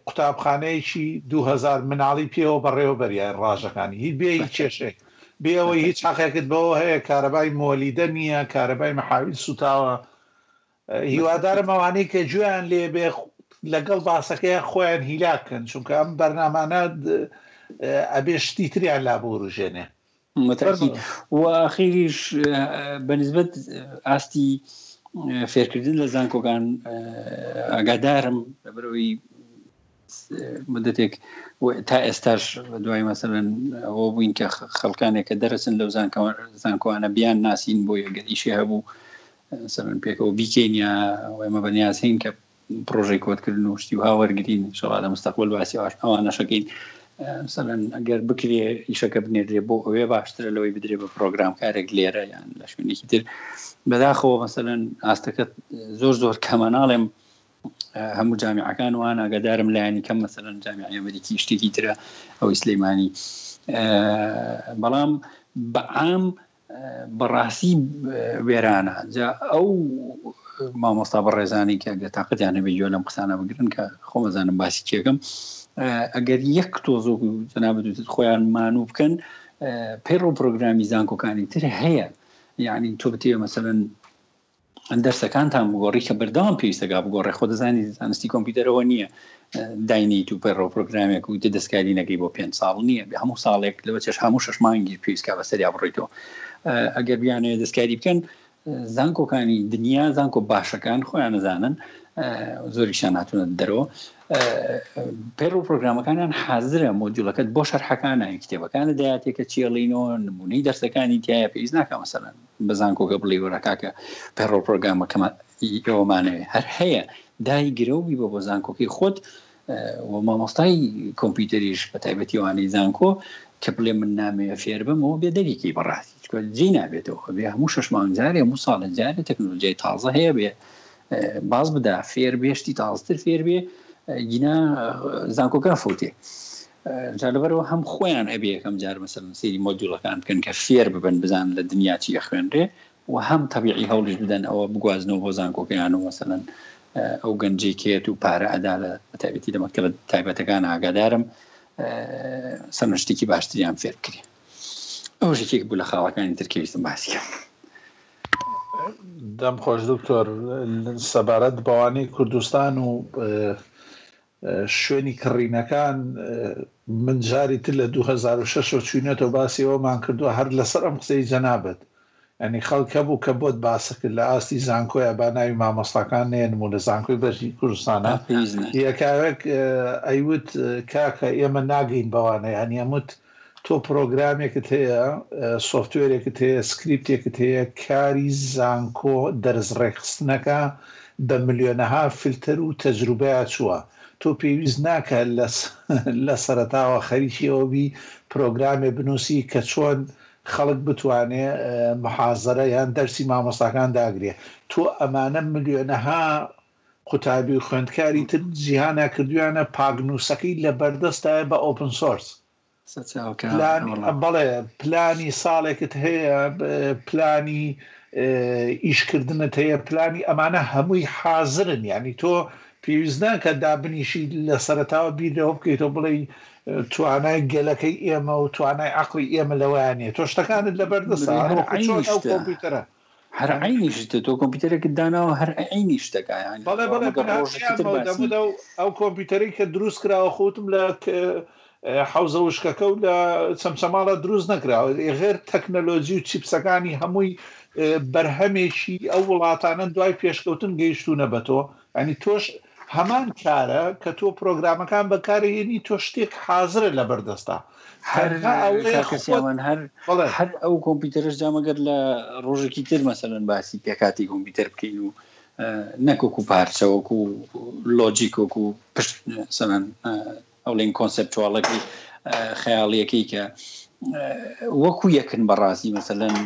کتابخانه چی 2000 من علی پیو بریو بریا راجکانی هی بی چشه بی و هیچ حقیقت به کاربای مولیدنیه کاربای محاول سوتا هیوادارم ئەوانەی کە گوێیان لێبێ لەگەڵ باسەکەیان خۆیان هیلاکن، چونکە ئەم بەرنامانە ئەبێ شتی تریان لابۆڕژێنێ. و ئاخیریش بەنسبەت ئاستی فێرکردن لە زانکۆکان ئاگادارم لەبەرەوەی مدەتێک تا ئێستاش دوای مەسەڵەن ئەوە بووین کە خەڵکانێک کە دەرسن لەو زانکۆوانە بیان ناسین بۆ یەگەر ئیشی هەبوو مثلا بيكو بكينيا وما بنياسين ك بروجي كود كلنو شتيو هاور جديد ان شاء الله هذا مستقبل واسع واش انا شاكين مثلا اگر بكري يشك بني ريبو او باشتر لو يبدري ببروجرام كارك ليره يعني شو ني كثير بداخو مثلا استكت زور زور كمان عالم هم جامعه كانوا انا قدارم يعني كم مثلا جامعه امريكيه شتي ترى او سليماني بلام بعام بەڕاستی وێرانە جا ئەو مامۆستا بەڕێزانی کە تاقەتیانە بێ گوێ لەم قسانە بگرن کە خۆمەزانم باسی کێکم ئەگەر یەک تۆزۆ جەناب دووتت خۆیان مانوو بکەن پەیڕۆ پرۆگرامی زانکۆکانی تر هەیە، یعنی تۆ بتێ مەسەلەن دەرسەکانتان بگۆڕی کە بەردەوام پێویستەگا بگۆڕێ، خۆ دەزانی زانستی کۆمپیوتەرەوە نییە داینیت و پەرۆ پرۆگرامێک و تێ دەستکاری نەکەی بۆ 5 ساڵ نییە، هەموو ساڵێک لەوە چێش هەموو 6 مانگی پێویستکا بەسەریا بڕیتەوە ئەگەر بیانێ دەستکاری بکەن. زانکۆکانی دنیا زانکۆ باشەکان خۆیان نەزانن زۆریشان هاتوونە دەرەوە، پەیڕۆ پرۆگرامەکانیان حازرە، مۆدیولەکەت بۆ شەرحەکانە کتێبەکانە دەیاتێکە چێڵینەوە نمونەی دەرسەکانی تایە پێویست ناکە مەسەلەن بە زانکۆکە بڵێ وەرەکاکە پەیڕۆ پرۆگرامەکەمان ئەومانەوێ هەر هەیە دایگرەوبی بۆ بۆ زانکۆکی خۆت و مامۆستای کۆمپیوتەریش بە تایبەتی وانەی زانکۆ کە بڵێ من نامەیە فێر بمەوە بێ دەریکی بەڕاستی جی نابێتەوە، بێ هەموو 6 مانگ جارێ هەموو ساڵە جارێ تەکنۆلۆژیای تازە هەیە بێ باز بدە فێر بێشتی تازتر فێر بێ گینا زانکۆکە فوتێ جا لەبەرەوە هەم خۆیان ئەبێ یەکەم جار مەسەلەن سەیری مۆدیوڵەکان بکەن کە فێر ببن بزان لە دنیا چی خوێنرێ و هەم تەبیعی هەوڵش بدەن ئەوە بگوازنەوە بۆ زانکۆکەیان و مەسەلەن ئەو گەنجەی کێت و پارە ئەدا لە بەتایبەتی لە مەکتەبە تایبەتەکان ئاگادارم سەرنوشتێکی باشتریان فێر بکرێ. ئەو ژێکێک بوو لە خاڵەکانی ترکیویستم باسیکە. دەم خۆش دکتۆر، سەبارەت بەوانەی کوردستان و شوێنی کڕینەکان من جاری تر لە 2006 چوینەتەوە باسی ئەومان کردووە هەر لەسەر ئەم قسەی جەنابەت، یعنی خەڵکە بوو کە بۆت باسە کرد لە ئاستی زانکۆیە با ناوی مامۆستاکان نێنمو لە زانکۆی بەرژی کوردستانە یەکارێک ئەیوت کاکە ئێمە ناگەین بەوانە، یعنی ئەموت تۆ پرۆگرامێکت هەیە سۆفتوێرێکت هەیە سکریپتێکت هەیە کاری زانکۆ دەرزڕێخستنەکە بە ملیۆنەها فیلتر و تەجروبەیە چووە، تۆ پێویست ناکە لە سەرەتاوە خەریکی ئەوبی پرۆگرامێ بنووسی کە چۆن خەڵک بتوانێ محازەرە یان دەرسی مامۆستاکان داگرێ. تۆ ئەمانە ملیۆنەها قوتابی و خوێندکاری تر جیهانە کردویانە، پاگنووسەکەی لە بەردەستایە بە ئۆپن سۆرس. بەڵێ پلانی ساڵێکت هەیە، پلانی ئیشکردنت هەیە پلانی ئەمانە هەمووی حازرن، یعنی تۆ پێویست ناکە دابنیشی لە سەرەتاوە بیرەوە بکەیتەوە بڵێ توانای گەلەکەی ئێمە و توانای عقلی ئێمە لەوانێت تۆ شتەکانت لەبەردەسا کۆمپیوتەرە هەر عینیشتە تۆ کۆمپیوتەرێکت داناوە هەر عینی شتەکەیان بەڵێ ئەو کۆمپیوتەرەی کە دروست کراوە خۆتم لە حوزە وشکەکە و لە چەمچەماڵە دروست نەکراوە غێر تەکنەلۆژی و چیپسەکانی هەمووی بەرهەمێکی ئەو وڵاتانە دوای پێشکەوتن گەیشتوونە بە تۆ، ئەنی تۆش هەمان کارە کە تۆ پرۆگرامەکان بەکارهێنی تۆ شتێک حازرە لە بەردەستا هەر ئەو کۆمپیوتەرش جامەگەر لە ڕۆژێکی تر مەسەلەن باسی پێکاتی کۆمپیوتەر بکەین و نەکۆکو پارچەوەکو لۆجیکۆکو پشت سەمەن ئەو لێن کۆنسێپچواڵەکی خەیاڵیەکەی کە وەکو یەکن بەڕاستی مەسەلەن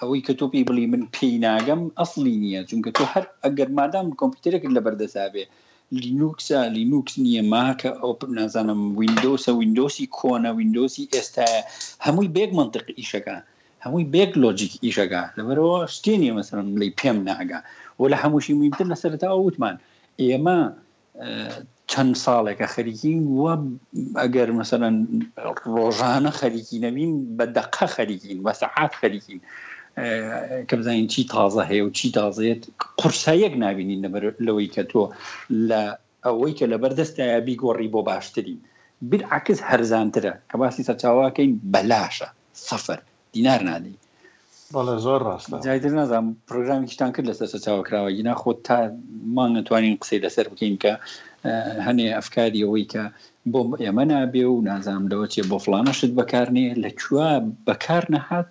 ئەوەی کە تۆ پێی بڵی من پێی ناگەم ئەسڵی نییە چونکە تۆ هەر ئەگەر مادام کۆمپیوتەرێکت لە بەردەسا بێ لینوکسە لینوکس نییە ماکە ئەو نازانم ویندۆسە ویندۆسی کۆنە ویندۆسی ئێستاە هەمووی بێک منطق ئیشەکە هەمووی بێک لۆجیک ئیشەکە لەبەرەوە شتێ نیە مەسەلەن بڵێ پێم ناگا وە لە هەمووشی مهمتر لە سەرەتاوە وتمان ئێمە چەند ساڵێکە خەریکین وە ئەگەر مەسەرەن ڕۆژانە خەریکی نەبین بە دەقە خەریکین بە سەعات خەریکین کە بزانین چی تازە هەیە و چی تازەیەت قورسایەک نابینین لەوەی کە تۆ لە ئەوەی کە لە بەردەستایە بیگۆڕی بۆ باشترین بەرعکس هەرزانترە کە باسی سەرچاواکەین بەلاشە سەفەر دینار نادەی بەڵێ زۆر ڕاستە جایتر نازانم پرۆگرامێکیشتان کرد لەسەر سەرچاوە کراوە ینا خۆ تا ما نەتوانین قسەی لەسەر بکەین کە هەنێ ئەفکاری ئەوەی کە بۆ ئێمە نابێ و نازانم لەوە چێ بۆ فڵانەشت بەکارنێ لەکوێ بەکار نەهات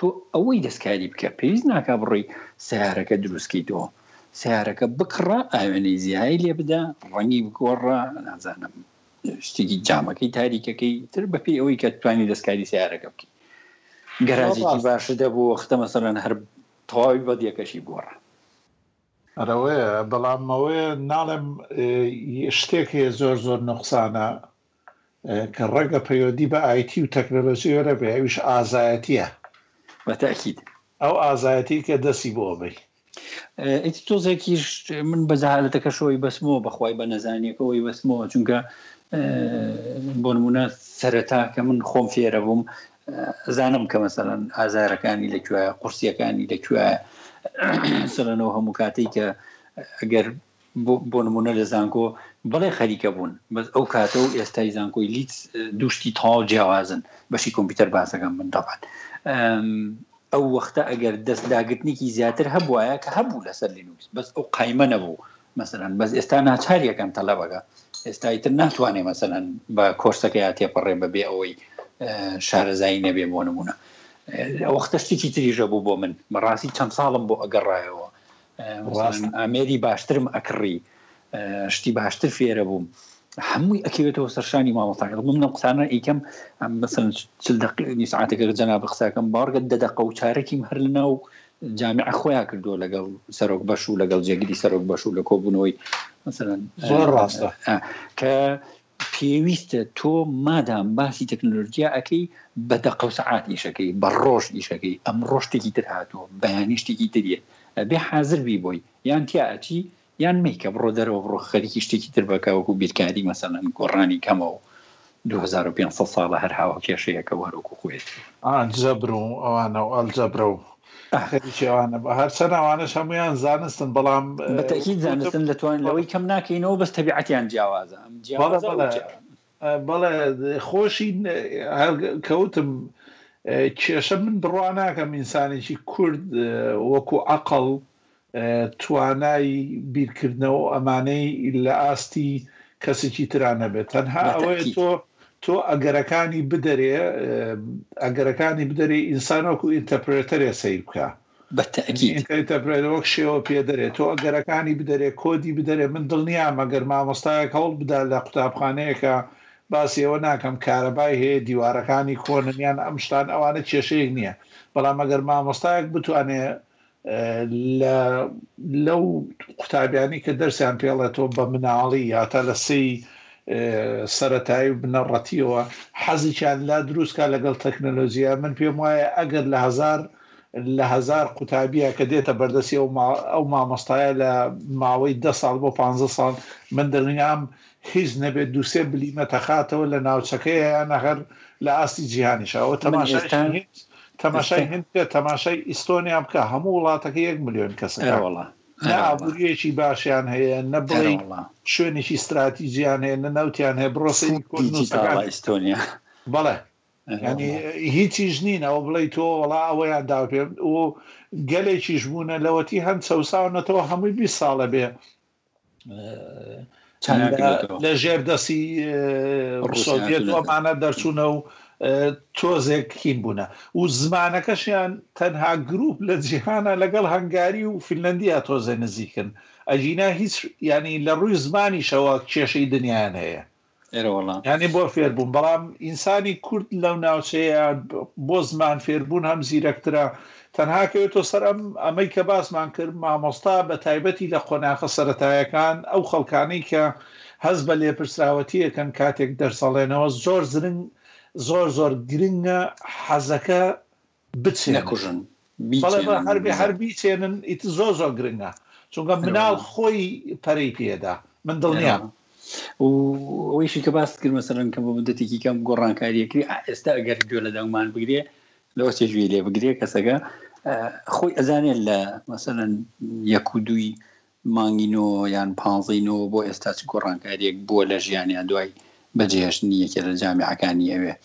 تۆ ئەوەی دەستکاری بکە پێویست ناکا بڕۆی سیارەکە دروستکەیتەوە سیارەکە بکڕە ئاوێنەی زیایی لێ بدە ڕەنگی بگۆڕە نازانم شتێکی جامەکەی تاریکەکەی تر بەپێی ئەوەی کە توانی دەستکاری سیارەکە بکەی گەراجێکی باشە دەبوو وەختە مەسەڵەن هەر تەواوی بەدیەکەشی گۆڕە ئەوەیە بەڵامەوەی ناڵێم شتێکی زۆر زۆر نوقسانە کە ڕەگە پەیوەندی بە ئایتی و تەکنەلۆژی وەرە بێ ئەویش ئازایەتیە بەتاکید ئەو ئازایەتی کە دەستی بۆ بێ ئیتی تۆزێکیش من بەجەهالەتەکەشەوەی بەسمەوە بەخوای بە نەزانیەکەوەی بەسمەوە چونکە بۆ نمونە سەرەتا کە من خۆم فێرە بووم زانم کە مەسەڵەن ئازارەکانی لەکوێیە قورسیەکانی لەکوێیە سەرەنەوە هەموو کاتێک کە ئەگەر بۆ نمونە لە زانکۆ بەڵێ خەریکە بوون بەس ئەو کاتەوە ئێستای زانکۆی لیت دوشتی تاو جیاوازن بەشی کۆمپیوتەر باسەکەم من دەبات ئەو وەختە ئەگەر دەستداگرتنێکی زیاتر هەبوایە کە هەبوو لەسەر لینوکس بەس ئەو قایمە نەبوو مەسەلەن بەس ئێستا ناچاریەکەم تەلەبەکە ئێستایتر ناتوانێ مەسەلەن بە کۆرسەکەی تێپەڕێ بەبێ ئەوەی شارەزایی نەبێ بۆ نمونە وەختە شتێکی تریژە بوو بۆ من بەڕاستی چەند ساڵم بۆ ئەگەڕایەوە ئامێری باشترم ئەکڕی شتی باشتر فێرە بووم هەمووی ئەکەوێتەوە سەرشانی مامۆستاکە بمنە قسانە ئیکەم بەسەن چل دەقیقەی سعاتێکە جەناب قساکەم باوەڕ دەدەقە و چارەکیم هەر لەناو جامعە خۆیان کردووە لەگەڵ سەرۆک بەش و لەگەڵ جێگیری سەرۆک بەش و لە کۆبوونەوەی مەسەلەن زۆر ڕاستە کە پێویستە تۆ مادام باسی تەکنۆلۆژیا ئەکەی بەدەقە و سعات ئیشەکەی بە ڕۆژ ئیشەکەی ئەم ڕۆژتێکی تر هاتووە بەیانیشتێکی تریە بێ حازر بی بۆی یان تیاچی یان میکە بڕۆ دەرەوە بڕۆ خەریکی شتێکی تر بەکەوەکو بیرکاری مەسەلەن گۆڕانی کەمەوە 2500 ساڵە هەر هاوە کێشەیەکە وەرەوەکو خۆیت ئەلجەبر و ئەوانە و ئەلجەبرە و خەریکیانە هەر چەند ئەوانەش هەموویان زانستن بەڵام بەتەکید زانستن لەتوان لەوەی کەم ناکەینەوە بەس تەبیعەتیان جیاوازە بەڵێ خۆشی کەوتم کێشە من بڕوا ناکەم ئینسانێکی کورد وەکو عەقڵ توانای بیرکردنەوە ئەمانەی لە ئاستی کەسێکی ترانە بێت تەنها ئەوەیە تۆ ئەگەرەکانی بدەرێ ئینسانەکو ئینتەرپرێتەرێ سەیر بکە بەتەئکید شێوە پێدەرێت تۆ ئەگەرەکانی بدەرێ کۆدی بدەرێ من دڵنییا ئەگەر مامۆستایەک هەوڵ بدا لە قوتابخانەیەکە باسی ئەوە ناکەم کارەبای هەیە دیوارەکانی کۆننیان ئەم شتان ئەوانە کێشەیەک نییە بەڵام ئەگەر مامۆستایەک بتوانێ لەو قوتابیانی کە دەرسیان پێڵێتەوە بە مناڵی یاتا لە سەی سەرەتایی بنەڕەتیەوە حەزییان لا دروستکە لەگەڵ تەکنەلۆژیا من پێم وایە ئەگەر لە هزار لهزار قطابیه کدیت برداشی او ما مستایل معوی 10 سال با 15 سال من درنیم هیچ نبود دوسته بلی متخاطه ولی ناوچکه آنها لعاسی جهانیش. او تماشای هند که تماشای استونیا هم که همولا تا که 1 میلیون کسی. اولا. نه عبوری چی باشیان هی نبلی شونیشی استراتژیان هی ناوتیان هی بررسی کنن سعی. استونیا. بله. يعني هيتي جنين او بليتو ولا او يا دابير او جليشي جبونه لوتي هنسوساونه تو همي بيصالبه لا جردسي الصوفيات ومعنا درسونه توزك كيمبونا وزمانه كشان تنها جروب لجهانا لقال هنغاري وفنلنديا توزن زيكن اجينا هيش يعني لروي زماني شواك شي دنيا هي يعني بو فيربون برام انساني كرد لو ناوشيا بوزمان فيربون هم زيركترا تنها كيوتو سرم اميكا باس مان كر مع مصطابه تايبتي لقناخ سرتايا كان او خلقانيكا حزب ليبرسراوتيه كان كاتك درسالينو زورزرن زور جرينغا حزكا بتشن نكوجن طلبه حربي تشنن ات زور جرينغا شونغا منال خوي بريبيدا من دنيا وويشي كباست كل مثلاً كم بدتي كي كم قران كاري كري استأجر جولة دومان بقديه لو استجوي ليه بقديه كسجا خوي أزاني لا مثلاً يكودوي مانجينو يعني بانزينو بو استأجر قران كاري بولاج يعني عندوي بجيش نية كلا جامعة كانية به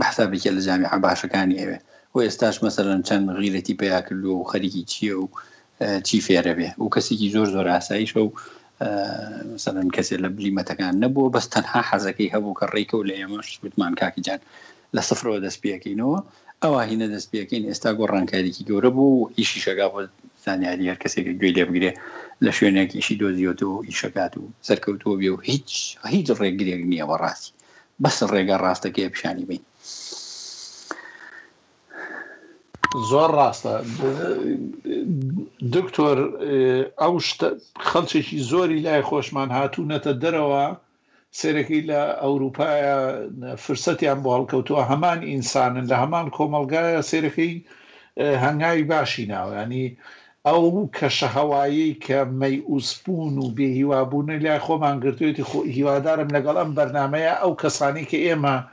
بحساب كلا جامعة بعشر كانية به واستأجر مثلاً كان غيرتي بياكلو خارجي تيو تيفير به وكسيجي زور عسايش أو مثلا كسي لبلي ما تكان نبو بس تنها حزكي هبو كريكو ولا يمش بتمان كاكي جان لصفر ودس بيكينو او هنا دس بيكين استغران كاريكي جوربو ايشي شغاف ثاني عليه كسي جويلي بغير لا شونك ايشي دوزيوتو يشكاتو سركوتو بيو هيج ريغني وراسي بس الريغ الراس تاكي بشاني بين زور راسته دکتور اوشت خلچشی زوری لای خوشمان هاتونت دروا سرکی لا اروپا فرصتی هم بال کوتو همان انسان له همان کوملگا سرکی هنگای باشینا یعنی او که شهوایی که میوسپون و بهیوابون لای خو من گرتویتی خو هیوادارم لګل ام برنامه او کسانی که ایما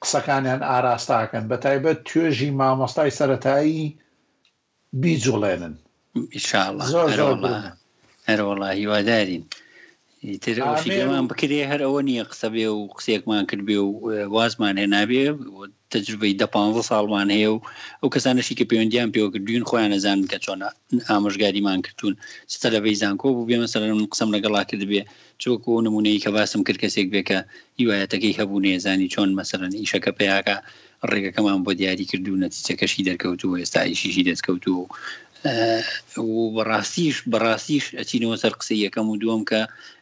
قسکانیان آراستاکن بتایبت توجی ما مستای سرتایی بیجولینن ان شاء الله هر والله هیوادارین تروشی جمان بکری هر اونی قسبی و قسیک مان کربی و وازمان هنابی و تجربه د 15 سالمان هیو او کسانی شي کې پیوندیان پیو کډون خو نه ځان کچونه امرګاری مان کتون چې تلویزیون کو به مثلا قسم لګلا کړي به چې کو نمونه یې کواسم کرکسیک به کا هیوایته کې هبونه ځانې چون مثلا ایشه کې پیاګه رګه کمان بودی اړ کېدو نتیجه کې شي درکوتو استای شي درکوتو براسیش اتینو سر قسیه کوم دوم ک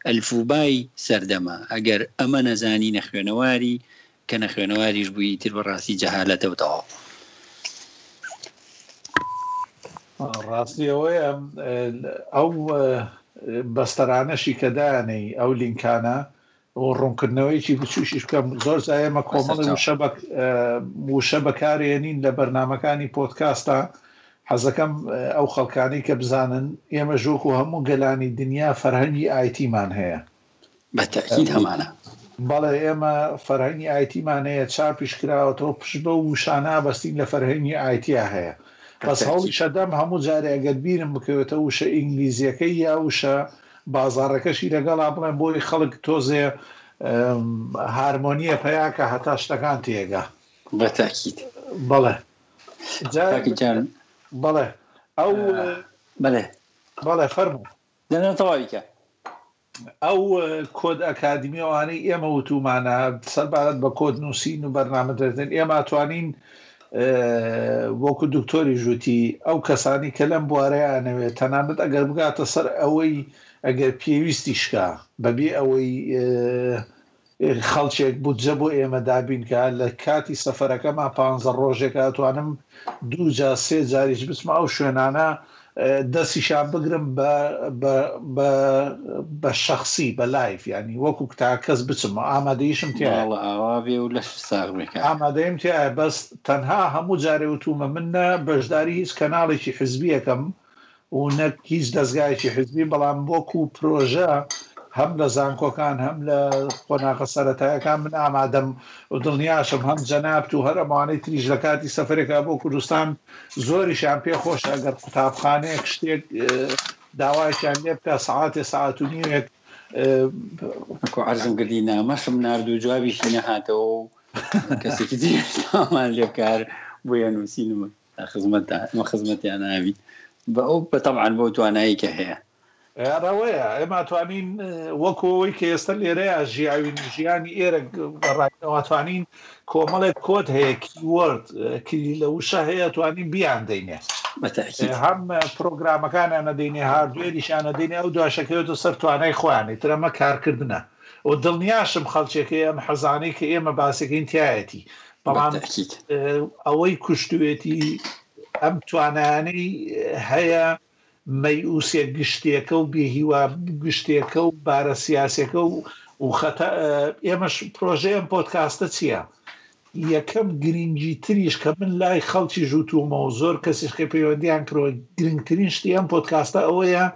الفوبای سردمه اگر امنه زانی نخوینواری کنه خوینواریش بوی تر براسی جهالت او تا راسی او بسترانه شیکدانی او لینکانه و رونکنوی چی بچوشش کوم زور زای ما کومل مشبکارین له برنامه‌کانی پودکاستا حزكم او خلقاني كبزانن يمجوكو همو قلاني دنيا فرهني اي تي مان هي بالتاكيد همانا بلا اما فرهني اي تي مان هي تشابش كراو توبشبو وشانا بسين لفرهني اي تي هي بس هول شدم همو جاري قدبير مكوتو ش انجليزيه كيا وش بازارك شي لقال عبر بو خلق توزي هارمونيه بياك حتى اشتغانتيجا بالتاكيد بلا جاري بله او بله فرمو لانه طوالك او كود اكاديمي واني اموتو معنا سربعد بكود نوسين وبرنامج درتن اماتوانين وكو دكتور جوتي او كساني كلام بواري انا تنامد اگر بغات سر اوي اگر بيويستيشكا ببي اوي خالچێک بودجە بۆ ئێمە دابینکە لە کاتی سەفەرەکەما 15 ڕۆژێکات وانم 2 جا 3 جاریش بسمە ئەو شوێنانە دەستیشان بگرم بە شخصی بە لایف، یعنی وەکو تا کەس بچم ئامادەیشم تیاڵە ئاواێ و لە ساغێکە ئامادەیم تایە، بەس تەنها هەموو جارێ وتومە منە بەشداری هیچ کەناڵێکی حزبیەکەم و نەک هیچ دەستگایکی حزبی، بەڵام وەکو پرۆژە هەم لە زانکۆکان هەم لە قۆناغە سەرەتایەکان من ئامادەم و دڵنیاشم هەم جەنابت و هەر ئەمانەی تریش لە کاتی سەفەرێکە بۆ کوردستان زۆریشان پێ خۆشە ئەگەر قوتابخانەیەک شتێک داوایان لێ بکە سەعاتێ سەعات و نیوێک عەرزم کردی نامەشم نارد و جوابیشی نەهاتەوە و کەسێکی دیمان لێبکار بۆ یانووسینمە خزمەتیان ئاوی بە ئەو بەتەبعا بۆ توانایی کە هەیە ڕەوەیە ئێمە توانین وەکوەوەی کە ئێستا لێرەیە ژیاوین ژیانی ئێرە بەڕایەوەتوانین کۆمەڵێک کۆت هەیە کیوەرد کلی لە وشە هەیە توانین بیان دەینێ هەم پرۆگرامەکانیانە دێنێ هاردوێریشانە دێنێ ئەو دواشەکەوێتە سەر توانای خۆیانێت ترەمە کارکردنە و دڵنیاشم خەڵکێکی ئەم حەزانەی کە ئێمە باسەکەین تایەتی، بەڵام ئەوەی کوشتوێتی ئەم توانانەی هەیە مەیوسێک گشتێکە و بێهیوا گشتێکە و بارە سیاسەکە و خەتە ئێمەش پرۆژەیەم پۆدکاستە چییە؟ یەکەم گرنگی تریش کە من لای خەڵکی ژووتومە و زۆر کەسیشکە پەیوەندیان کرۆ گرنگترین شتی ئەم پۆدکاستە ئەوەیە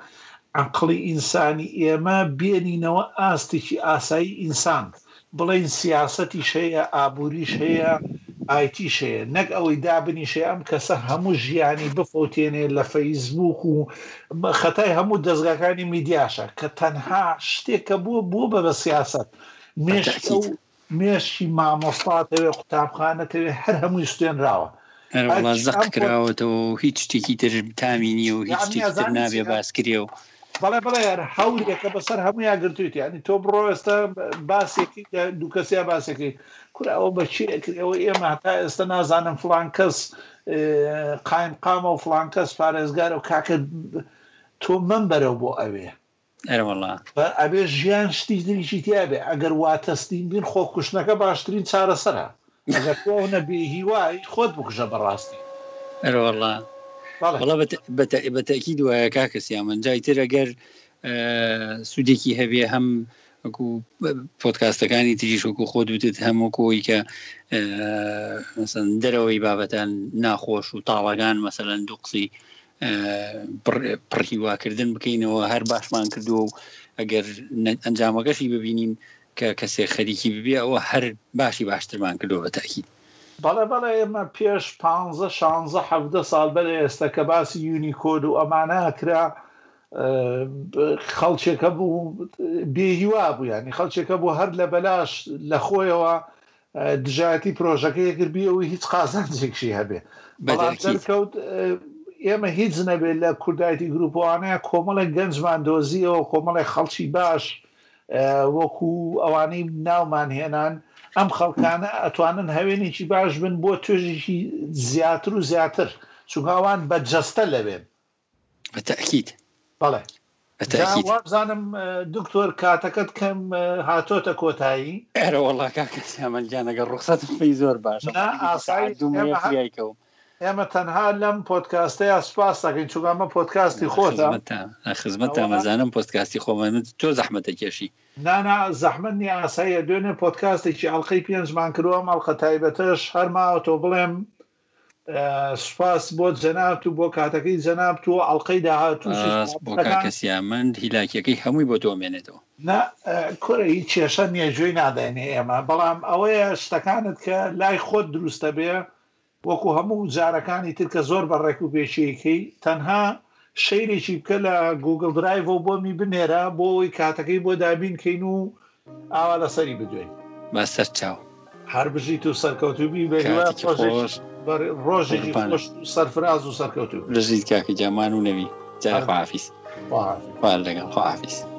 عەقڵی ئینسانی ئێمە بێنینەوە ئاستێکی ئاسایی ئینسان بڵێن سیاسەتی شەیە ئابووریش هەیە ئایتیش هەیە نەک ئەوەی دابنیشێ ئەم کەسە هەموو ژیانی بفۆتێنێ لە فەیسبوک و خەتای هەموو دەستگاکانی میدیاشە کە تەنها شتێکە بۆ بە سیاست مێشی مامۆستاتەوێ قوتابخانەتەوێ هەر هەمووی شتێنراوە زەق کراوەتەوە هیچ شتێکی تر تامینی و هیچ شتێکی تر نابێ باسکرێ و بەڵێ هەورێکە بەسەر هەموویان گرتویت، یعنی تۆ بڕۆ ئێستا باسێکی دوو کەسیە باسێکی کوراوە بەچیەوە ئێمە هەتا ئێستا نازانم فڵان کەس قایم قامە و فڵان کەس پارێزگارە و کاکە تۆ من بەرەو بۆ ئەوێ ئەبێ ژیان شتی دریشی تیابێ ئەگەر واتەستین بین خۆکوشتنەکە باشترین چارەسەرە ئەگەر تۆنە بێهیوای خۆت بکوژە بەڕاستی ئەرەوەڵا والله بتأكيد وكاكس يا من جاي ترى غير سوديكي هبي هم اكو بودكاست كاني تجيش اكو خود وتتهم اكو يك مثلا دروي بابتان ناخوش وطالقان مثلا دقسي بريوا كردن بكين وهر باش ما نكردو اگر انجام كشي ببينين ككسي خريكي ببيع وهر باشي باشتر ما نكردو بتأكيد بەڵێ ئێمە پێش 15-16 ساڵ بەرە ئێستا کە باسی یونیکۆد و ئەمانەکرا خەڵچێکە بوو بێهیوا بوو، یعنی خەڵچێکە بوو هەر لە بەلاش لە خۆیەوە دژایەتی پرۆژەکەی گربیەوە هیچ قازانجێکشی هەبێ بەڵام دەرکەوت ئێمە هیچ نەبێت لە کوردایەتی گروپوانەیە کۆمەڵێک گەنجمان دۆزیەوە کۆمەڵێک خەڵکی باش وەکو ئەوانەی ناومان هێنان ئەم خەڵکانە ئەتوانن هەوێنێکی باش بن بۆ توێژێکی زیاتر و زیاتر چونکەوان بەجەستە لەوێن بەتەکید بەڵێ وابزانم دکتۆر کاتەکەت کەم هاتۆتە کۆتایی ئەرەوەڵا کاکەس هەمەلگیان ئەگەر ڕوخسەت پێی زۆر باشە ئاساییکەوم ئێمە تەنها لەم پۆدکاستەی ئاسپاس دەکەین چونکە ئەمە پۆدکاستی خۆتە خزمەتە ئەمەزانم پۆدکاستی خۆمان تۆ زەحمەتە کێشی نانا زەحمەت نیە ئاساییە دوێنێ پۆدکاستێکی ئەڵقەی پێنجمان کردووە مەڵقە تایبەتەش هەرماوە تۆ بڵێم سوپاس بۆ جەنابت و بۆ کاتەکەی جەنابت و ئەڵقەی داهاتووش بۆ کاکەسیامەند هیلاکیەکەی هەمووی بۆ تۆ مێنێتەوە نا کورە هیچ کێشە نیە گوێی نادەێنێ ئێمە بەڵام ئەوەیە شتەکانت کە لای خۆت دروستە بێ وەکو هەموو جارەکانی ترکە زۆر بەڕێک و بێشەیەکەی تەنها شەیرێکی بکە لە گوگل درایڤ و بۆمی بنێرە بۆ ئەوی کاتەکەی بۆ دابینکەین و ئاوا لەسەری بدوێن بەسەر چاو هەر بژیت و سەرکەوتوبی بەهیوا ڕۆژێکی خۆش سەرفراز و سەرکەوتوو لەژیت کاکە جامان و نەوی جارە خواحافیز خوا لەگەڵ خواحافیز